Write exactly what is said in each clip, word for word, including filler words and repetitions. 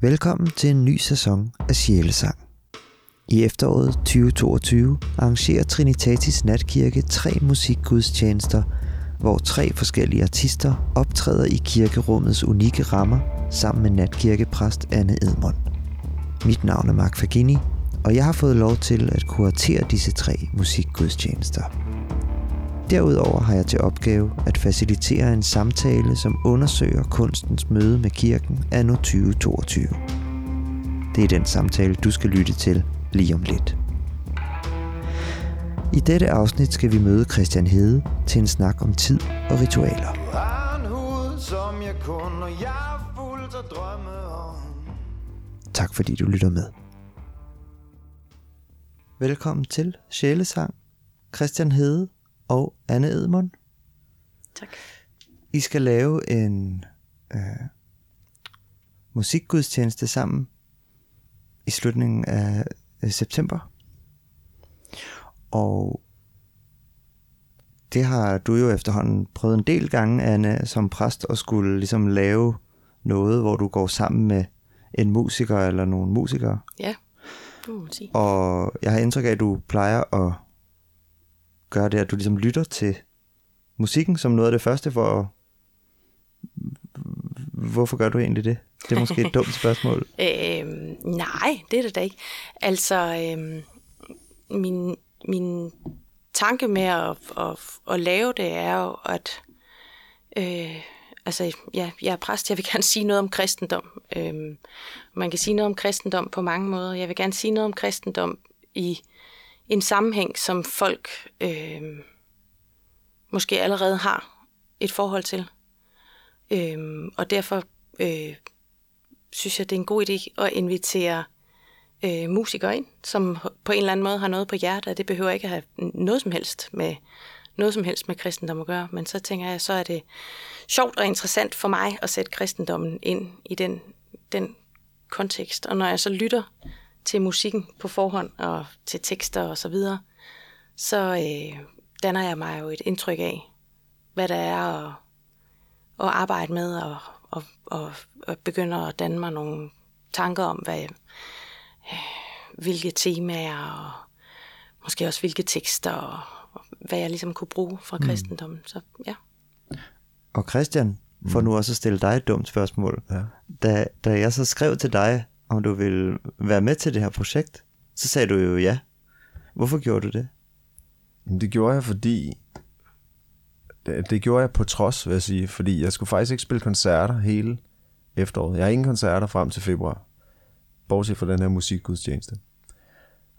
Velkommen til en ny sæson af Sjælesang. I efteråret tyve toogtyve arrangerer Trinitatis Natkirke tre musikgudstjenester, hvor tre forskellige artister optræder i kirkerummets unikke rammer sammen med natkirkepræst Anne Edmund. Mit navn er Mark Fagini, og jeg har fået lov til at kuratere disse tre musikgudstjenester. Derudover har jeg til opgave at facilitere en samtale, som undersøger kunstens møde med kirken anno tyve toogtyve. Det er den samtale, du skal lytte til lige om lidt. I dette afsnit skal vi møde Christian Hede til en snak om tid og ritualer. Tak fordi du lytter med. Velkommen til Sjælesang, Christian Hede og Anne Edmund. Tak. I skal lave en øh, musikgudstjeneste sammen i slutningen af øh, september. Og det har du jo efterhånden prøvet en del gange, Anne, som præst, at skulle ligesom lave noget, hvor du går sammen med en musiker eller nogle musikere. Ja, du må sige. Og jeg har indtryk af, at du plejer at gør det, at du ligesom lytter til musikken som noget af det første for at... Hvorfor gør du egentlig det? Det er måske et dumt spørgsmål. øhm, nej, det er det da ikke. Altså, øhm, min, min tanke med at, at, at lave det er jo, at... Øh, altså, ja, jeg er præst, jeg vil gerne sige noget om kristendom. Øhm, man kan sige noget om kristendom på mange måder. Jeg vil gerne sige noget om kristendom i... en sammenhæng, som folk øh, måske allerede har et forhold til. Øh, og derfor øh, synes jeg, det er en god idé at invitere øh, musikere ind, som på en eller anden måde har noget på hjertet, og det behøver ikke at have noget som helst med, noget som helst med kristendom at gøre. Men så tænker jeg, så er det sjovt og interessant for mig at sætte kristendommen ind i den, den kontekst. Og når jeg så lytter til musikken på forhånd og til tekster og så videre, så øh, danner jeg mig jo et indtryk af, hvad der er at, at arbejde med, og, og, og, og begynder at danne mig nogle tanker om, hvad, øh, hvilke temaer og måske også hvilke tekster og, og hvad jeg ligesom kunne bruge fra kristendommen. Mm. Så, ja. Og Christian, for nu også at stille dig et dumt spørgsmål. Ja. Da, da jeg så skrev til dig, om du ville være med til det her projekt, så sagde du jo ja. Hvorfor gjorde du det? Det gjorde jeg, fordi... Det, det gjorde jeg på trods, vil jeg sige. Fordi jeg skulle faktisk ikke spille koncerter hele efteråret. Jeg har ingen koncerter frem til februar. Bortset fra den her musikgudstjeneste.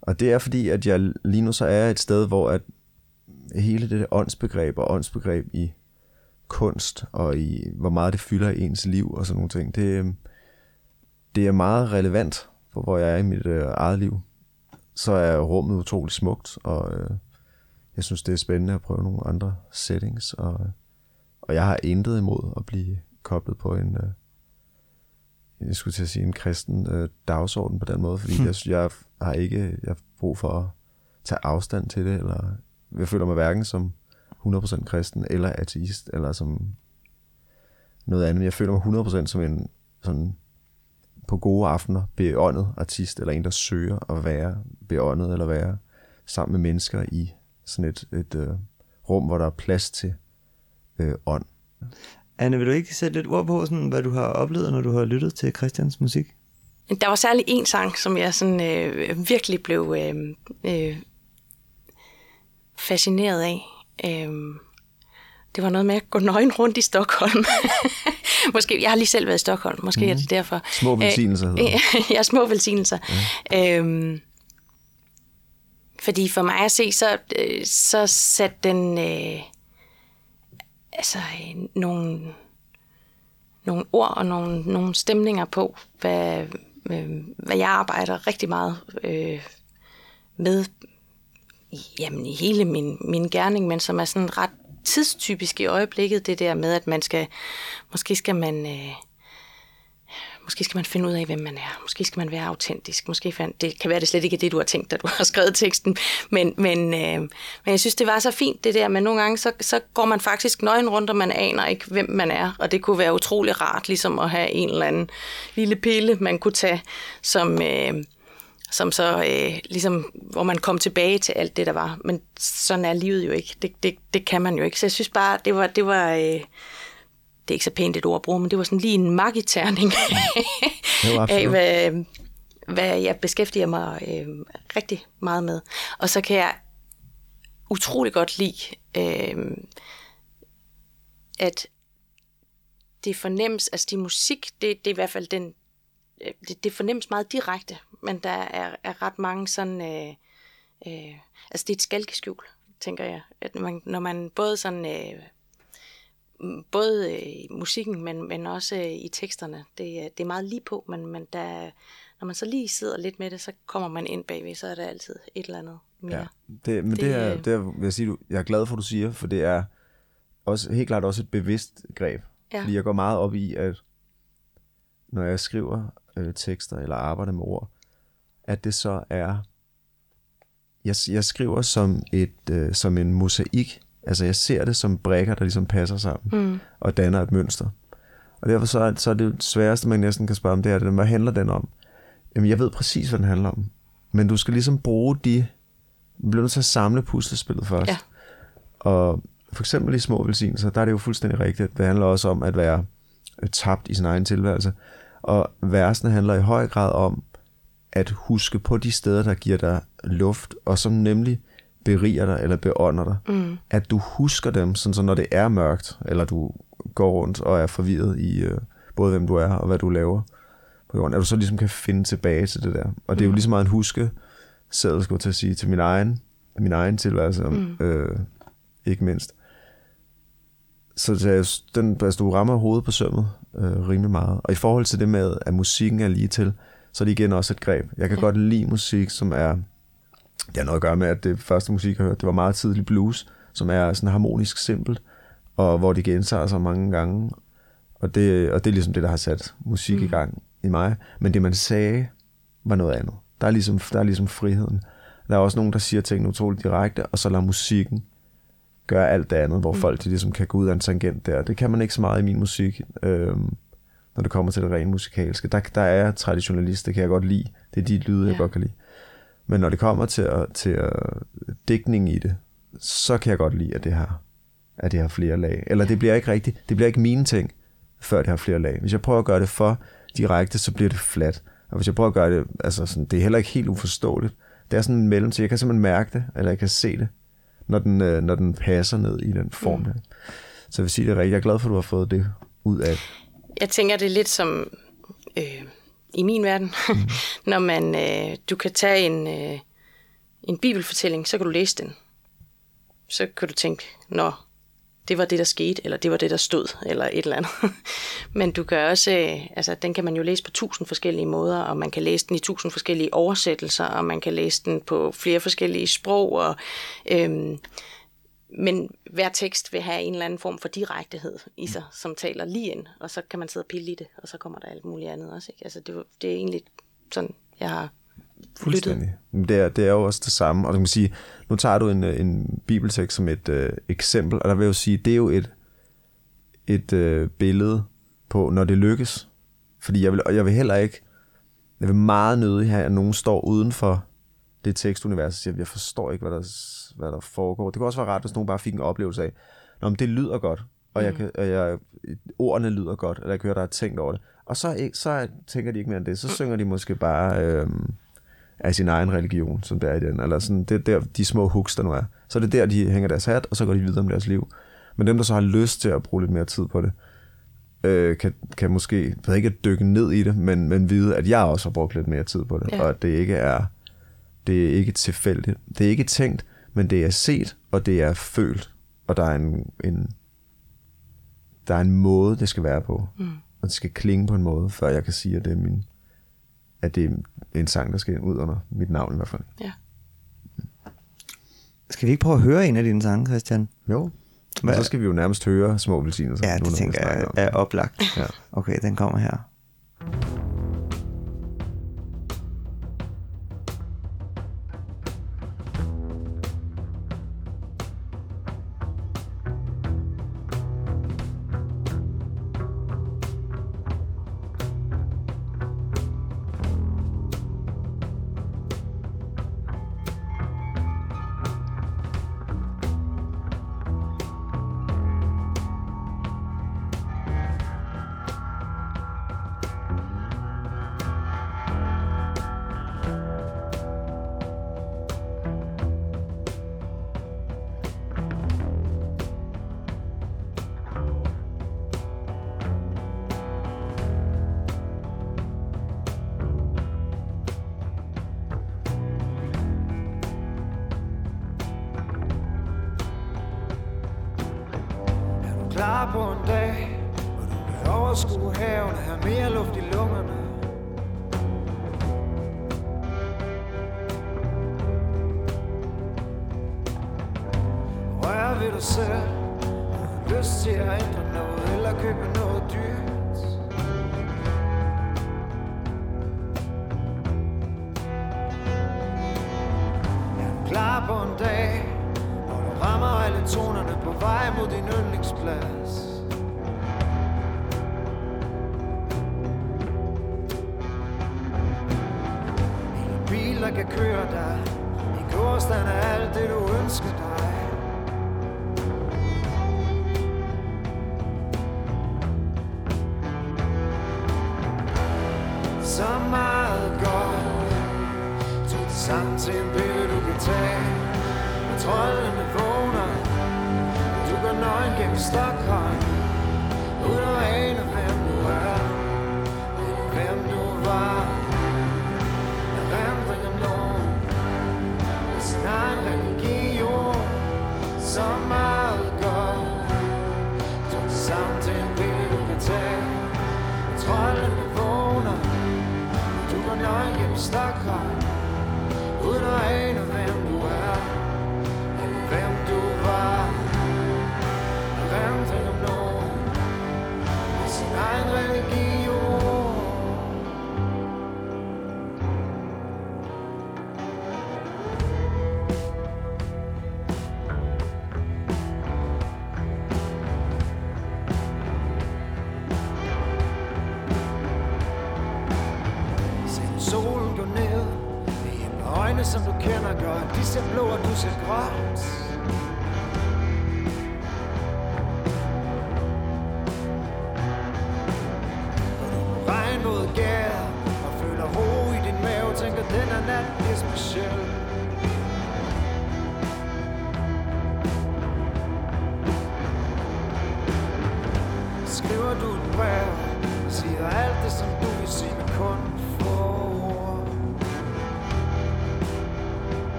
Og det er fordi, at jeg lige nu så er et sted, hvor at hele det åndsbegreb og åndsbegreb i kunst, og i hvor meget det fylder i ens liv og sådan nogle ting, det... Det er meget relevant for, hvor jeg er i mit øh, eget liv. Så er rummet utroligt smukt, og øh, jeg synes, det er spændende at prøve nogle andre settings. Og, og jeg har intet imod at blive koblet på en, øh, jeg skulle til at sige, en kristen øh, dagsorden på den måde, fordi hmm. jeg, jeg har ikke jeg har brug for at tage afstand til det, eller jeg føler mig hverken som hundrede procent kristen, eller ateist, eller som noget andet. Jeg føler mig hundrede procent som en sådan... på gode aftener beåndet artist, eller en, der søger at være beåndet, eller være sammen med mennesker i sådan et, et øh, rum, hvor der er plads til øh, ånd. Anne, vil du ikke sætte lidt ord på, sådan, hvad du har oplevet, når du har lyttet til Christians musik? Der var særlig en sang, som jeg sådan, øh, virkelig blev øh, øh, fascineret af. Øh, det var noget med at gå nøgen rundt i Stockholm. Måske, jeg har lige selv været i Stockholm, måske mm-hmm. er det derfor. Små velsignelser hedder det. Ja, små velsignelser. Mm. Øhm, fordi for mig at se, så, så satte den øh, altså, øh, nogle, nogle ord og nogle, nogle stemninger på, hvad, øh, hvad jeg arbejder rigtig meget øh, med jamen, i hele min, min gerning, men som er sådan ret tidstypisk i øjeblikket, det der med, at man skal, måske skal man, øh, Måske skal man finde ud af, hvem man er. Måske skal man være autentisk. Måske fand... det kan være, det slet ikke er det, du har tænkt, da du har skrevet teksten. Men, men, øh... men jeg synes, det var så fint det der, men nogle gange, så, så går man faktisk nøgen rundt, og man aner ikke, hvem man er. Og det kunne være utrolig rart, ligesom at have en eller anden lille pille, man kunne tage, som... Øh... som så øh, ligesom, hvor man kom tilbage til alt det, der var. Men sådan er livet jo ikke. Det, det, det kan man jo ikke. Så jeg synes bare, det var, det var øh, det er ikke så pænt et ord at bruge, men det var sådan lige en magiterning af, hvad, hvad jeg beskæftiger mig øh, rigtig meget med. Og så kan jeg utrolig godt lide, øh, at det fornemmes, altså det musik, det, det er i hvert fald den, det, det fornemmes meget direkte, men der er, er ret mange sådan, øh, øh, altså det er et skalkeskjul, tænker jeg, at man, når man både sådan, øh, både i musikken, men, men også i teksterne, det, det er meget lige på, men, men der, når man så lige sidder lidt med det, så kommer man ind bagved, så er der altid et eller andet mere. Ja, det, men det, det, er, det er, vil jeg sige, jeg er glad for, at du siger, for det er også, helt klart også et bevidst greb, ja. Fordi jeg går meget op i, at når jeg skriver øh, tekster eller arbejder med ord, at det så er, jeg, jeg skriver som et øh, som en mosaik, altså jeg ser det som brikker, der ligesom passer sammen mm. og danner et mønster. Og derfor så, så er det sværeste, man næsten kan spørge om, det er, hvad handler den om? Jamen jeg ved præcis, hvad den handler om, men du skal ligesom bruge de, du bliver nødt til at samle puslespillet først. Ja. Og for eksempel i Små Velsignelser, der er det jo fuldstændig rigtigt, det handler også om at være tabt i sin egen tilværelse. Og versene handler i høj grad om at huske på de steder, der giver dig luft, og som nemlig beriger dig eller beånder dig. Mm. At du husker dem, sådan så når det er mørkt, eller du går rundt og er forvirret i øh, både hvem du er og hvad du laver på jorden, at du så ligesom kan finde tilbage til det der. Og det er jo ligesom meget en huske, selv skulle jeg til at sige, til min egen, min egen tilværelse, mm. øh, ikke mindst. Så den, altså, du rammer hovedet på sømmet øh, rimelig meget. Og i forhold til det med, at musikken er lige til, så er det igen også et greb. Jeg kan ja. godt lide musik, som er... Det har noget at gøre med, at det første musik, jeg hørte, det var meget tidlig blues, som er sådan harmonisk simpelt, og hvor det gentager sig mange gange. Og det, og det er ligesom det, der har sat musik mm. i gang i mig. Men det, man sagde, var noget andet. Der er ligesom, der er ligesom friheden. Der er også nogen, der siger tingene utroligt direkte, og så lader musikken gør alt det andet, hvor mm. folk de ligesom kan gå ud af en tangent der. Det kan man ikke så meget i min musik, øh, når det kommer til det rene musikalske. Der, der er traditionalist, det kan jeg godt lide. Det er de lyde, ja. jeg godt kan lide. Men når det kommer til, at, til at digtning i det, så kan jeg godt lide, at det har, at det har flere lag. Eller ja. det bliver ikke rigtigt. Det bliver ikke mine ting, før det har flere lag. Hvis jeg prøver at gøre det for direkte, så bliver det flat. Og hvis jeg prøver at gøre det, altså sådan, det er heller ikke helt uforståeligt. Det er sådan en mellem, så jeg kan simpelthen mærke det, eller jeg kan se det, når den, når den passer ned i den form. Mm. Så jeg vil sige det rigtigt. Jeg er glad for, at du har fået det ud af. Jeg tænker, det er lidt som øh, i min verden. Mm. Når man, øh, du kan tage en, øh, en bibelfortælling, så kan du læse den. Så kan du tænke, nå, det var det, der skete, eller det var det, der stod, eller et eller andet. Men du kan også, øh, altså den kan man jo læse på tusind forskellige måder, og man kan læse den i tusind forskellige oversættelser, og man kan læse den på flere forskellige sprog, og, øh, men hver tekst vil have en eller anden form for direktehed i sig, som taler lige ind, og så kan man sidde og pille i det, og så kommer der alt muligt andet også. Ikke? Altså det, det er egentlig sådan, jeg har fuldstændig. Det er, det er jo også det samme. Og du kan sige, nu tager du en, en bibeltekst som et øh, eksempel, og der vil jeg jo sige, det er jo et, et øh, billede på, når det lykkes. Fordi jeg vil, jeg vil heller ikke, jeg vil meget nødig have, at nogen står uden for det tekstunivers og siger, jeg forstår ikke, hvad der, hvad der foregår. Det kunne også være rart, hvis nogen bare fik en oplevelse af, nå, men det lyder godt, og, jeg kan, og jeg, ordene lyder godt, eller jeg kan høre, der er tænkt over det. Og så, så tænker de ikke mere end det, så synger de måske bare... Øh, af sin egen religion, som der er i den, eller sådan, det er der, de små hooks, der nu er. Så er det der, de hænger deres hat, og så går de videre med deres liv. Men dem, der så har lyst til at bruge lidt mere tid på det, øh, kan, kan måske, ved ikke at dykke ned i det, men, men vide, at jeg også har brugt lidt mere tid på det, ja. Og at det ikke er, det er ikke tilfældigt. Det er ikke tænkt, men det er set, og det er følt, og der er en, en der er en måde, det skal være på. Mm. Og det skal klinge på en måde, før jeg kan sige, at det er min at det er en sang, der skal ud under mit navn i hvert fald. Ja. Skal vi ikke prøve at høre en af dine sange, Christian? Jo. Hva? Så skal vi jo nærmest høre Små Velsignelser. Ja, det nu, tænker jeg er, er oplagt. Ja. Okay, den kommer her. på en dag, og du kan overskue haven og have mere luft i lungerne. Rør ved dig selv, og har lyst til at ændre noget eller købe noget dyrt. Klar på en dag, hvor du rammer alle tonerne på vej mod din yndlingsplads. En bil, der kan køre dig, i gårdstand er alt det, du ønsker dig. Så meget godt, tog det sammen til en bil. Når troldene vågner, du går nøgen gennem Stockholm, uden at ane hvem du er, eller hvem du var. Jeg rendring om nogen, og sin egen religion. Så meget godt, tog det sammen til en bil, du kan tage. Når troldene vågner, du går nøgen gennem Stockholm, uden at ane hvem du er, eller hvem du var. Og ramte om nogen med sin egen religion. Se solen går ned, øjne, som du kender godt, de ser blå, og du ser gråt. Og du må regne mod gær, og føler ro i din mave, tænker den her nat bliver speciel. Skriver du et brev, og siger alt det, som du vil sige, men kun få.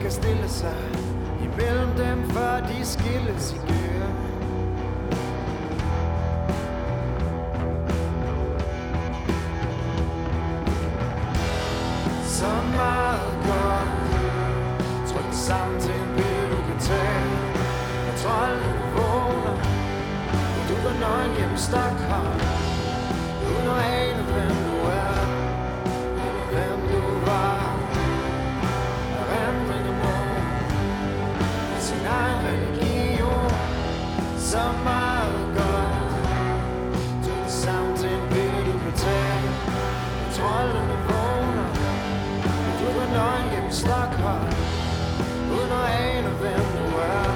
Kan stille sig imellem dem, før de skilles igen. Så meget godt, tryk sammen til en bil, du kan tage. Når trolden vågner, og du går nøgen gennem Stockholm, uden at ane hvem du er, eller hvem du var. Egen religion. Så meget godt, tog det sammen til en bil, du kan tage. Troldene vågner, du går nøgen gennem Stockholm, uden at ane hvem du er,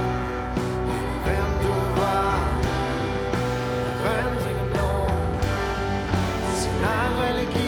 hvem du var. Rømte ikke nogen sin egen religion.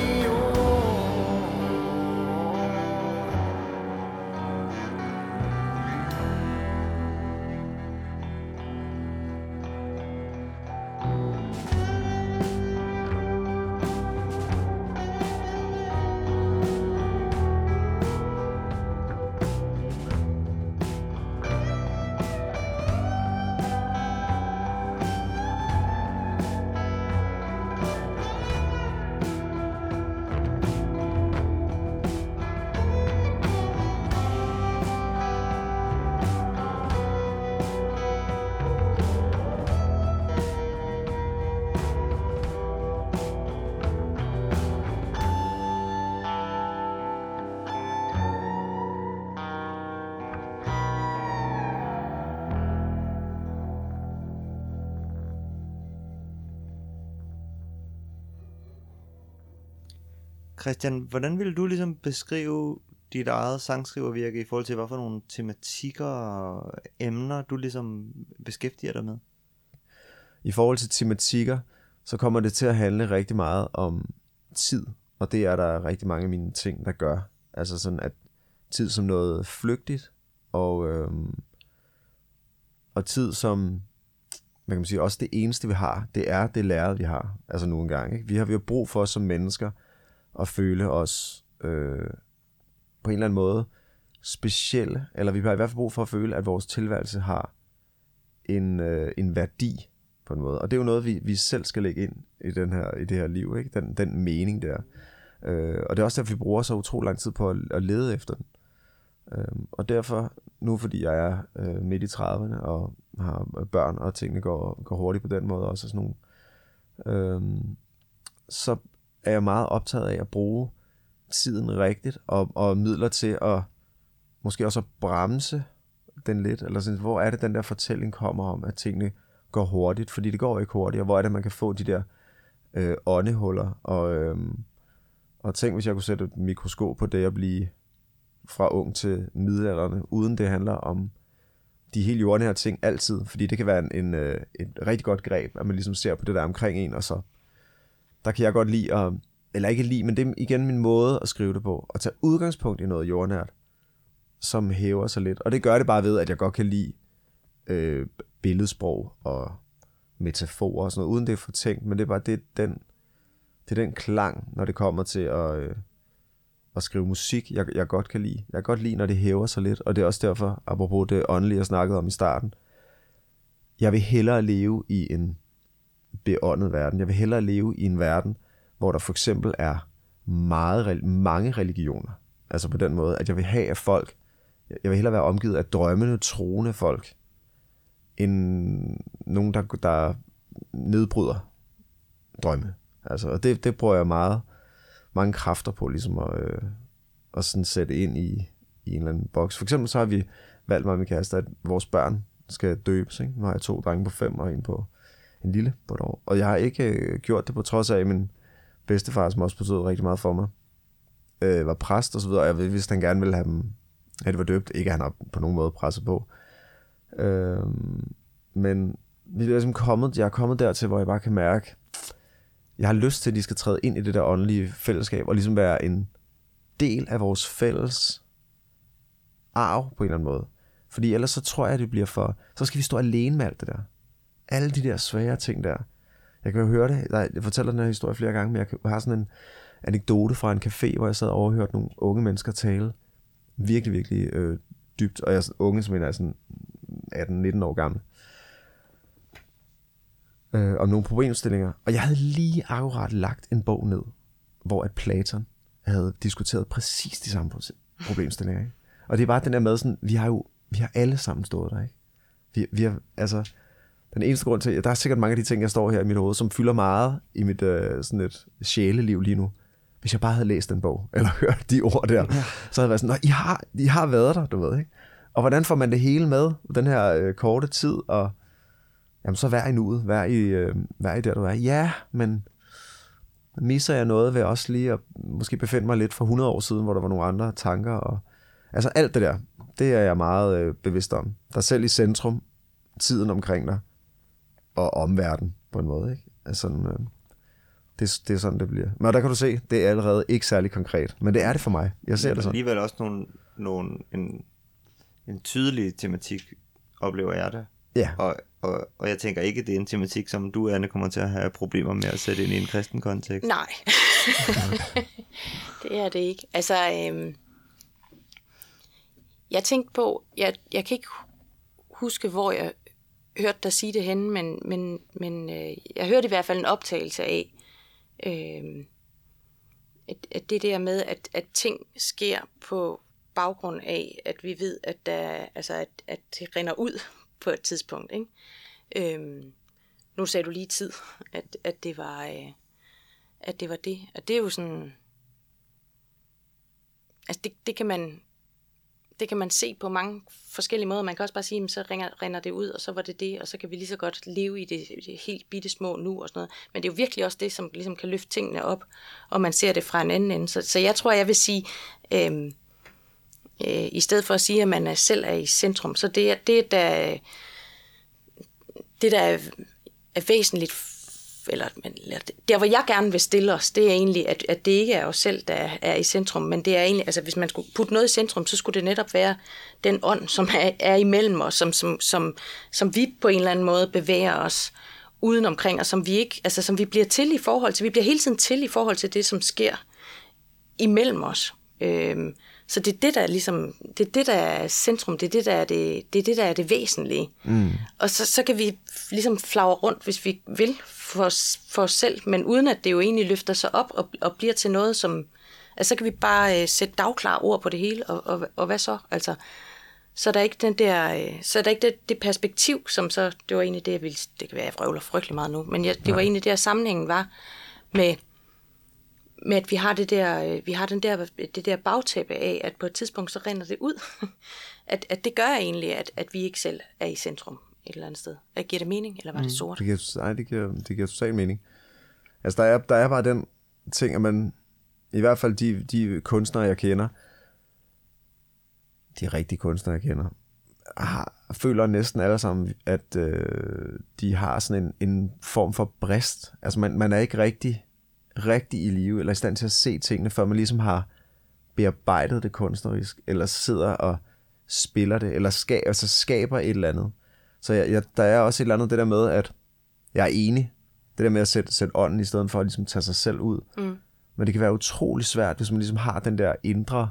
Christian, hvordan ville du ligesom beskrive dit eget sangskrivervirke i forhold til, hvad for nogle tematikker og emner, du ligesom beskæftiger dig med? I forhold til tematikker, så kommer det til at handle rigtig meget om tid, og det er der rigtig mange af mine ting, der gør. Altså sådan, at tid som noget flygtigt, og, øhm, og tid som... Man kan sige, også det eneste, vi har, det er det lærred, vi har, altså nu engang. Ikke? Vi har vi har brug for som mennesker, og føle os øh, på en eller anden måde specielle, eller vi har i hvert fald brug for at føle, at vores tilværelse har en, øh, en værdi på en måde. Og det er jo noget, vi, vi selv skal lægge ind i, den her, i det her liv, ikke? Den, den mening der. Øh, og det er også derfor, vi bruger så utrolig lang tid på at, at lede efter den. Øh, og derfor, nu fordi jeg er øh, midt i trediverne og har børn, og tingene går, går hurtigt på den måde også, og sådan nogle, øh, så er jeg meget optaget af at bruge tiden rigtigt, og, og midler til at måske også at bremse den lidt, eller sådan, hvor er det den der fortælling kommer om, at tingene går hurtigt, fordi det går ikke hurtigt, og hvor er det man kan få de der øh, åndehuller, og, øh, og tænk hvis jeg kunne sætte et mikroskop på det at blive fra ung til middelalderne, uden det handler om de hele jordnære ting altid, fordi det kan være en, en, øh, et rigtig godt greb, at man ligesom ser på det der omkring en, og så der kan jeg godt lide at, eller ikke lide, men det er igen min måde at skrive det på, at tage udgangspunkt i noget jordnært, som hæver sig lidt. Og det gør det bare ved, at jeg godt kan lide øh, billedsprog og metaforer og sådan noget, uden det er fortænkt, men det er bare det, den, det er den klang, når det kommer til at, øh, at skrive musik, jeg, jeg godt kan lide. Jeg kan godt lide, når det hæver sig lidt, og det er også derfor, apropos det åndelige, jeg snakkede om i starten, jeg vil hellere leve i en beåndet verden. Jeg vil hellere leve i en verden, hvor der for eksempel er meget, mange religioner. Altså på den måde, at jeg vil have af folk, jeg vil hellere være omgivet af drømmende, troende folk, end nogen, der, der nedbryder drømme. Altså, og det, det bruger jeg meget, mange kræfter på, ligesom at, øh, at sådan sætte ind i, i en eller anden boks. For eksempel så har vi valgt mig og min kæreste, at vores børn skal døbes. Ikke? Nu har jeg to drenge på fem og en på en lille på et år. Og jeg har ikke øh, gjort det på trods af min bedstefar, som også betød rigtig meget for mig, øh, var præst og så videre, og jeg ved, hvis han gerne ville have dem, at det var døbt, ikke at han har på nogen måde presset på. Øh, men vi er ligesom kommet, jeg er kommet dertil, hvor jeg bare kan mærke, jeg har lyst til, at de skal træde ind i det der åndelige fællesskab, og ligesom være en del af vores fælles arv, på en eller anden måde. Fordi ellers så tror jeg, at det bliver for, så skal vi stå alene med alt det der. Alle de der svære ting der. Jeg kan jo høre det, jeg fortæller den her historie flere gange, men jeg har sådan en anekdote fra en café, hvor jeg sad og overhørte nogle unge mennesker tale virkelig, virkelig øh, dybt, og jeg er unge, som jeg er sådan atten nitten år gammel, øh, om nogle problemstillinger. Og jeg havde lige akkurat lagt en bog ned, hvor at Platon havde diskuteret præcis de samme problemstillinger. Ikke? Og det er bare den der med, sådan, vi har jo vi har alle sammen stået der. Ikke? Vi, vi har, altså... Den eneste grund til, at der er sikkert mange af de ting, jeg står her i mit hoved, som fylder meget i mit øh, sådan et sjæleliv lige nu. Hvis jeg bare havde læst den bog, eller hørt de ord der, ja. Så havde jeg været sådan, I har, I har været der, du ved, ikke? Og hvordan får man det hele med den her øh, korte tid? Og jamen, så vær i nuet, vær i, øh, vær i der, du er. Ja, men misser jeg noget ved også lige at måske befinde mig lidt for hundrede år siden, hvor der var nogle andre tanker. Og, altså alt det der, det er jeg meget øh, bevidst om. Der selv i centrum, tiden omkring dig. Og omverden på en måde, ikke? Altså, øh, det, det er sådan, det bliver. Men der kan du se, det er allerede ikke særlig konkret. Men det er det for mig. Jeg ser men det sådan. Alligevel også nogle, nogle, en, en tydelig tematik, oplever jeg det. Ja. Og, og, og jeg tænker ikke, det er en tematik, som du, Anne, kommer til at have problemer med at sætte ind i en kristen kontekst. Nej. Det er det ikke. Altså, øh, jeg tænkte på, jeg, jeg kan ikke huske, hvor jeg hørte dig sige det henne, men, men, men øh, jeg hørte i hvert fald en optagelse af, øh, at, at det der med, at, at ting sker på baggrund af, at vi ved, at, der, altså at, at det rinder ud på et tidspunkt. Ikke? Øh, nu sagde du lige tid, at, at, det var, øh, at det var det. Og det er jo sådan, altså det, det kan man... Det kan man se på mange forskellige måder. Man kan også bare sige, så ringer, rinder det ud, og så var det det, og så kan vi lige så godt leve i det, det helt bitte små nu og sådan noget. Men det er jo virkelig også det, som ligesom kan løfte tingene op, og man ser det fra en anden ende. Så, så jeg tror, jeg vil sige, øhm, øh, i stedet for at sige, at man er selv er i centrum, så det er det, der, det, der er, er væsentligt, eller, eller der, hvor jeg gerne vil stille os, det er egentlig, at, at det ikke er os selv, der er i centrum, men det er egentlig, altså hvis man skulle putte noget i centrum, så skulle det netop være den ånd, som er, er imellem os, som, som, som, som vi på en eller anden måde bevæger os uden omkring, og som vi ikke, altså som vi bliver til i forhold til, vi bliver hele tiden til i forhold til det, som sker imellem os. Øhm, Så det er det, der er ligesom, det er det, der er centrum, det er det, der er det, det, er det, der er det væsentlige. Mm. Og så, så kan vi ligesom flagre rundt, hvis vi vil, for os, for os selv, men uden at det jo egentlig løfter sig op og, og bliver til noget, som... Altså, så kan vi bare øh, sætte dagklare ord på det hele, og, og, og hvad så? Altså, så er der ikke den der... Øh, så er der ikke det, det perspektiv, som så... Det var egentlig det, jeg ville... Det kan være, jeg vrøvler frygtelig meget nu, men jeg, det Nej. var egentlig der, sammenhængen var med... med at vi har det der, vi har den der, det der bagtæppe af, at på et tidspunkt så render det ud, at, at det gør egentlig, at, at vi ikke selv er i centrum et eller andet sted. Giver det mening, eller var mm. det sort? Det giver, nej, det giver, det giver totalt mening. Altså der er, der er bare den ting, at man, i hvert fald de, de kunstnere, jeg kender, de rigtige kunstnere, jeg kender, har, føler næsten alle sammen, at øh, de har sådan en, en form for brist. Altså man, man er ikke rigtig... rigtig i live, eller i stand til at se tingene, før man ligesom har bearbejdet det kunstnerisk, eller sidder og spiller det, eller skaber, altså skaber et eller andet. Så jeg, jeg, der er også et eller andet det der med, at jeg er enig, det der med at sætte, sætte ånden i stedet for at ligesom tage sig selv ud. Mm. Men det kan være utrolig svært, hvis man ligesom har den der indre,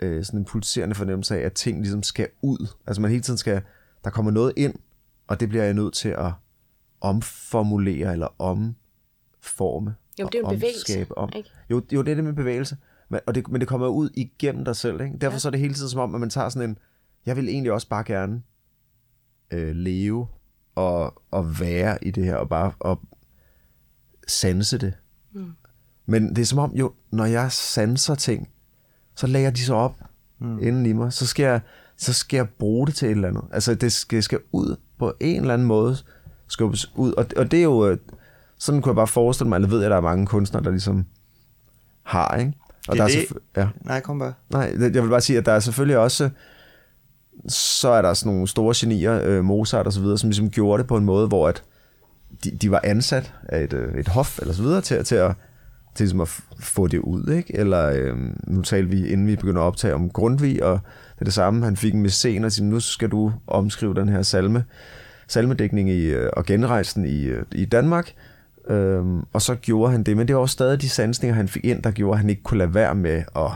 øh, sådan en pulserende fornemmelse af, at ting ligesom skal ud. Altså man hele tiden skal, der kommer noget ind, og det bliver jeg nødt til at omformulere, eller om forme jo, det er og omskabe om. Jo, jo, det er det med bevægelse. Men, og det, men det kommer ud igennem dig selv. Ikke? Derfor ja. så er det hele tiden som om, at man tager sådan en, jeg vil egentlig også bare gerne øh, leve og, og være i det her, og bare og sanse det. Mm. Men det er som om, jo, når jeg sanser ting, så lægger de så op mm. inden i mig. Så skal, jeg, så skal jeg bruge det til et eller andet. Altså det skal, skal ud på en eller anden måde, skubbes ud. Og, og det er jo... Sådan kunne jeg bare forestille mig, eller ved jeg, at der er mange kunstnere, der ligesom har, ikke? Og det er der det? Er selvf- ja. Nej, kom bare. Nej, jeg vil bare sige, at der er selvfølgelig også, så er der sådan nogle store genier, Mozart og så videre, som ligesom gjorde det på en måde, hvor at de, de var ansat af et, et hof, eller så videre, til, til, at, til ligesom at få det ud, ikke? Eller øhm, nu talte vi, inden vi begynder at optage, om Grundtvig, og det er det samme, han fik en mæcen og sagde, nu skal du omskrive den her salme, salmedækning i, og genrejsen i, i Danmark. Øhm, og så gjorde han det, men det var stadig de sansninger, han fik ind, der gjorde, at han ikke kunne lade være med at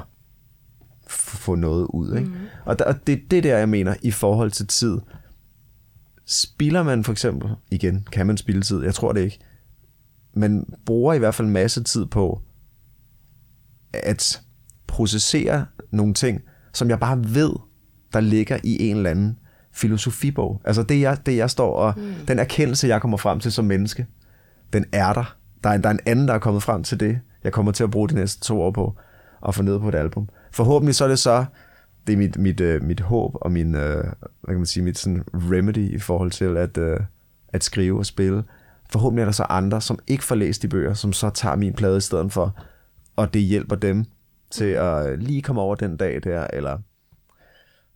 f- få noget ud. Ikke? Mm-hmm. Og, der, og det er det der, jeg mener, i forhold til tid. Spilder man for eksempel, igen, kan man spilde tid? Jeg tror det ikke. Man bruger i hvert fald en masse tid på at processere nogle ting, som jeg bare ved, der ligger i en eller anden filosofibog. Altså det, jeg, det, jeg står og mm. den erkendelse, jeg kommer frem til som menneske, den er der. Der er, en, der er en anden, der er kommet frem til det, jeg kommer til at bruge de næste to år på at få ned på et album. Forhåbentlig så er det så, det er mit, mit, øh, mit håb og min, øh, hvad kan man sige, mit sådan remedy i forhold til at, øh, at skrive og spille. Forhåbentlig er der så andre, som ikke får læst de bøger, som så tager min plade i stedet for, og det hjælper dem til at lige komme over den dag der, eller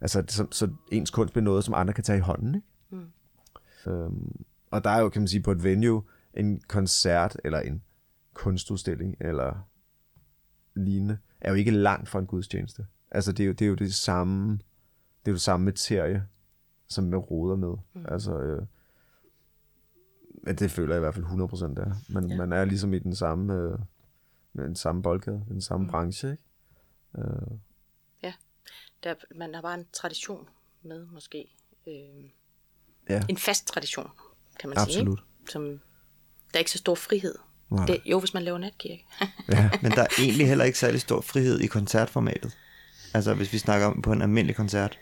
altså, så, så ens kunst bliver noget, som andre kan tage i hånden. Ikke? Mm. Øhm, og der er jo, kan man sige, på et venue, en koncert eller en kunstudstilling eller lignende, er jo ikke langt fra en gudstjeneste. Altså det er jo det, er jo det samme, det er jo det samme materie, som man roder med. Mm. Altså, øh, det føler jeg i hvert fald hundrede procent der. Man, ja. man er ligesom i den samme, øh, den samme boldgade, den samme mm. branche, ikke? Øh. Ja, der, man har bare en tradition med måske. Øh, ja. En fast tradition, kan man Absolut. sige. Absolut. Som der er ikke så stor frihed. Det, jo, hvis man laver natkirke. Ja, men der er egentlig heller ikke særlig stor frihed i koncertformatet. Altså, hvis vi snakker om på en almindelig koncert.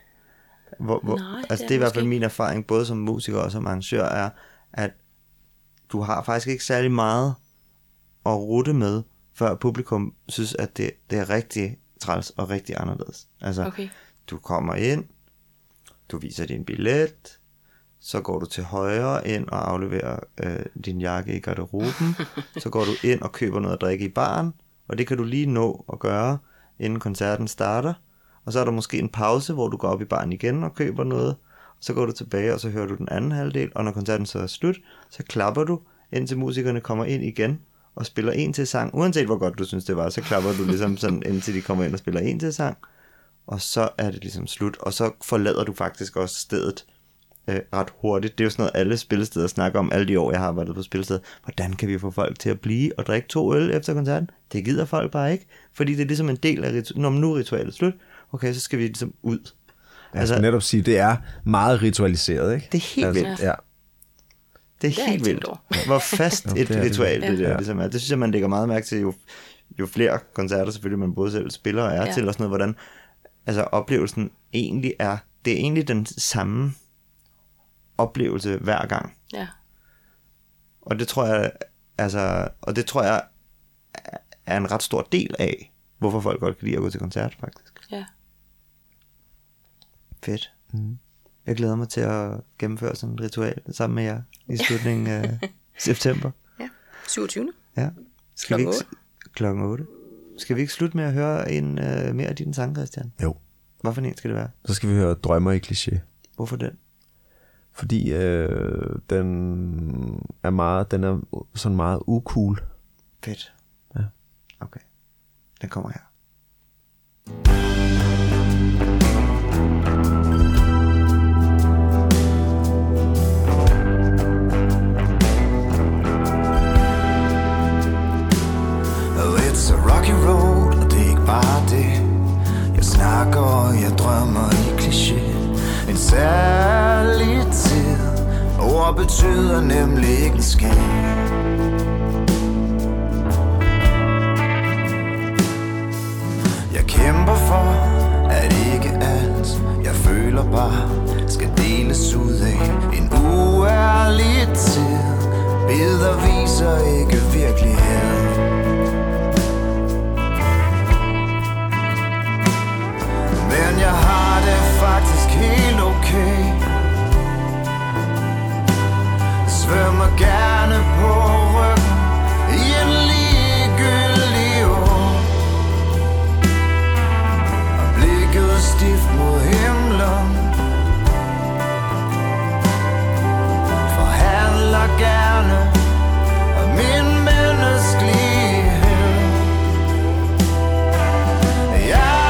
Hvor, hvor, Nej, altså, det er, det er i hvert fald min erfaring, både som musiker og som arrangør, er, at du har faktisk ikke særlig meget at rute med, før publikum synes, at det, det er rigtig træls og rigtig anderledes. Altså, okay. Du kommer ind, du viser din billet... Så går du til højre ind og afleverer øh, din jakke i garderoben. Så går du ind og køber noget at drikke i baren. Og det kan du lige nå at gøre, inden koncerten starter. Og så er der måske en pause, hvor du går op i baren igen og køber noget. Så går du tilbage, og så hører du den anden halvdel. Og når koncerten så er slut, så klapper du, indtil musikerne kommer ind igen og spiller en til sang. Uanset hvor godt du synes det var, så klapper du ligesom sådan, indtil de kommer ind og spiller en til sang. Og så er det ligesom slut. Og så forlader du faktisk også stedet øh, ret hurtigt. Det er jo sådan noget, alle spillesteder snakker om alle de år, jeg har arbejdet på spillesteder. Hvordan kan vi få folk til at blive og drikke to øl efter koncerten? Det gider folk bare ikke, fordi det er ligesom en del af rit- når nu er ritualet slut, okay, så skal vi ligesom ud. Altså, jeg skal netop sige, det er meget ritualiseret, ikke? Det er helt altså, vildt. Ja. Det er, det er helt vildt. Hvor fast et ja, det ritual det, det der ja. Ligesom er. Det synes jeg, man lægger meget mærke til, jo, jo flere koncerter selvfølgelig, man både selv spiller og er ja. Til, og sådan noget, hvordan altså, oplevelsen egentlig er. Det er egentlig den samme oplevelse hver gang. Ja. Og det tror jeg, altså, og det tror jeg er en ret stor del af, hvorfor folk godt kan lide at gå til koncert, faktisk. Ja. Fedt. Mm. Jeg glæder mig til at gennemføre sådan et ritual sammen med jer i slutningen af september. Ja, syvogtyvende Ja. klokken otte klokken otte Skal vi ikke slutte med at høre en uh, mere af dine sange, Christian? Jo. Hvad for en skal det være? Så skal vi høre Drømmer i kliché. Hvorfor den? Fordi øh, den er meget, den er sådan meget u-cool. Fedt. Ja. Okay. Den kommer her. It's a rocky road, og det er ikke bare det. Jeg snakker, og jeg drømmer i kliché. En særlig tid, ord betyder nemlig ikke en skid. Jeg kæmper for, at ikke alt, jeg føler bare, skal deles ud af. En uærlig tid, billeder viser ikke virkelighed. Men jeg har det faktisk helt okay. Svømmer gerne på ryggen i en ligegyldig år. Og blikket stift mod himlen, forhandler gerne om min menneskelighed. Jeg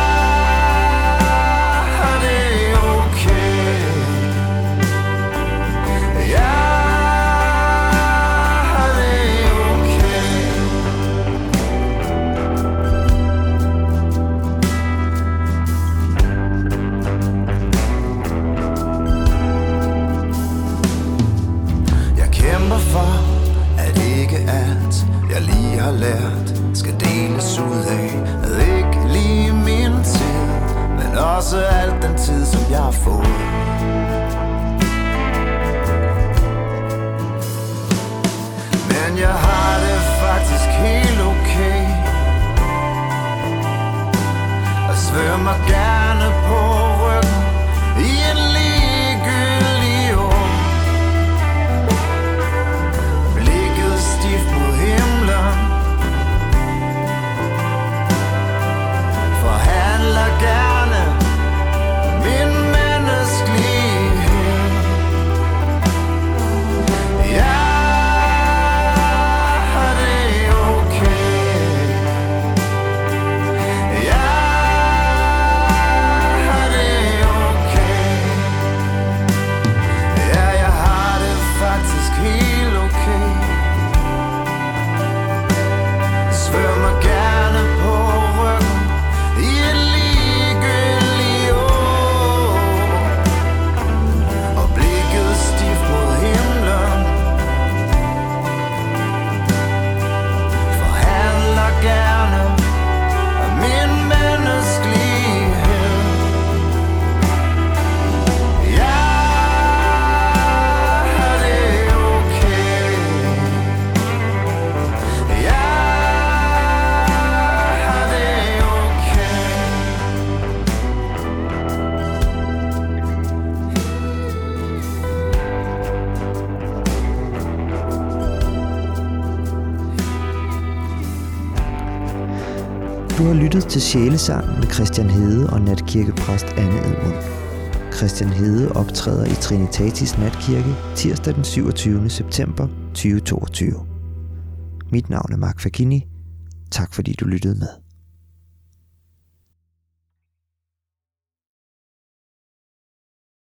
har lært, skal deles ud af. At ikke lige min tid, men også alt den tid, som jeg har fået. Men jeg har det faktisk helt okay. Og svømmer gerne på ryggen i en ligegyldig år. Blikket stift mod himlen, forhandler gerne min menneskelighed. Jeg har det okay. Jeg har det okay. Ja, jeg har det faktisk helt okay. Svømmer gerne på ryggen i en ligegyldig år. Og blikket stift mod himlen, forhandler gerne om min menneskelighed. Jeg har det okay. Jeg har det okay. Du har lyttet til Sjælesang med Christian Hede og natkirkepræst Anne Edmund. Christian Hede optræder i Trinitatis Natkirke tirsdag den syvogtyvende september tyve toogtyve. Mit navn er Mark Fagini. Tak fordi du lyttede med.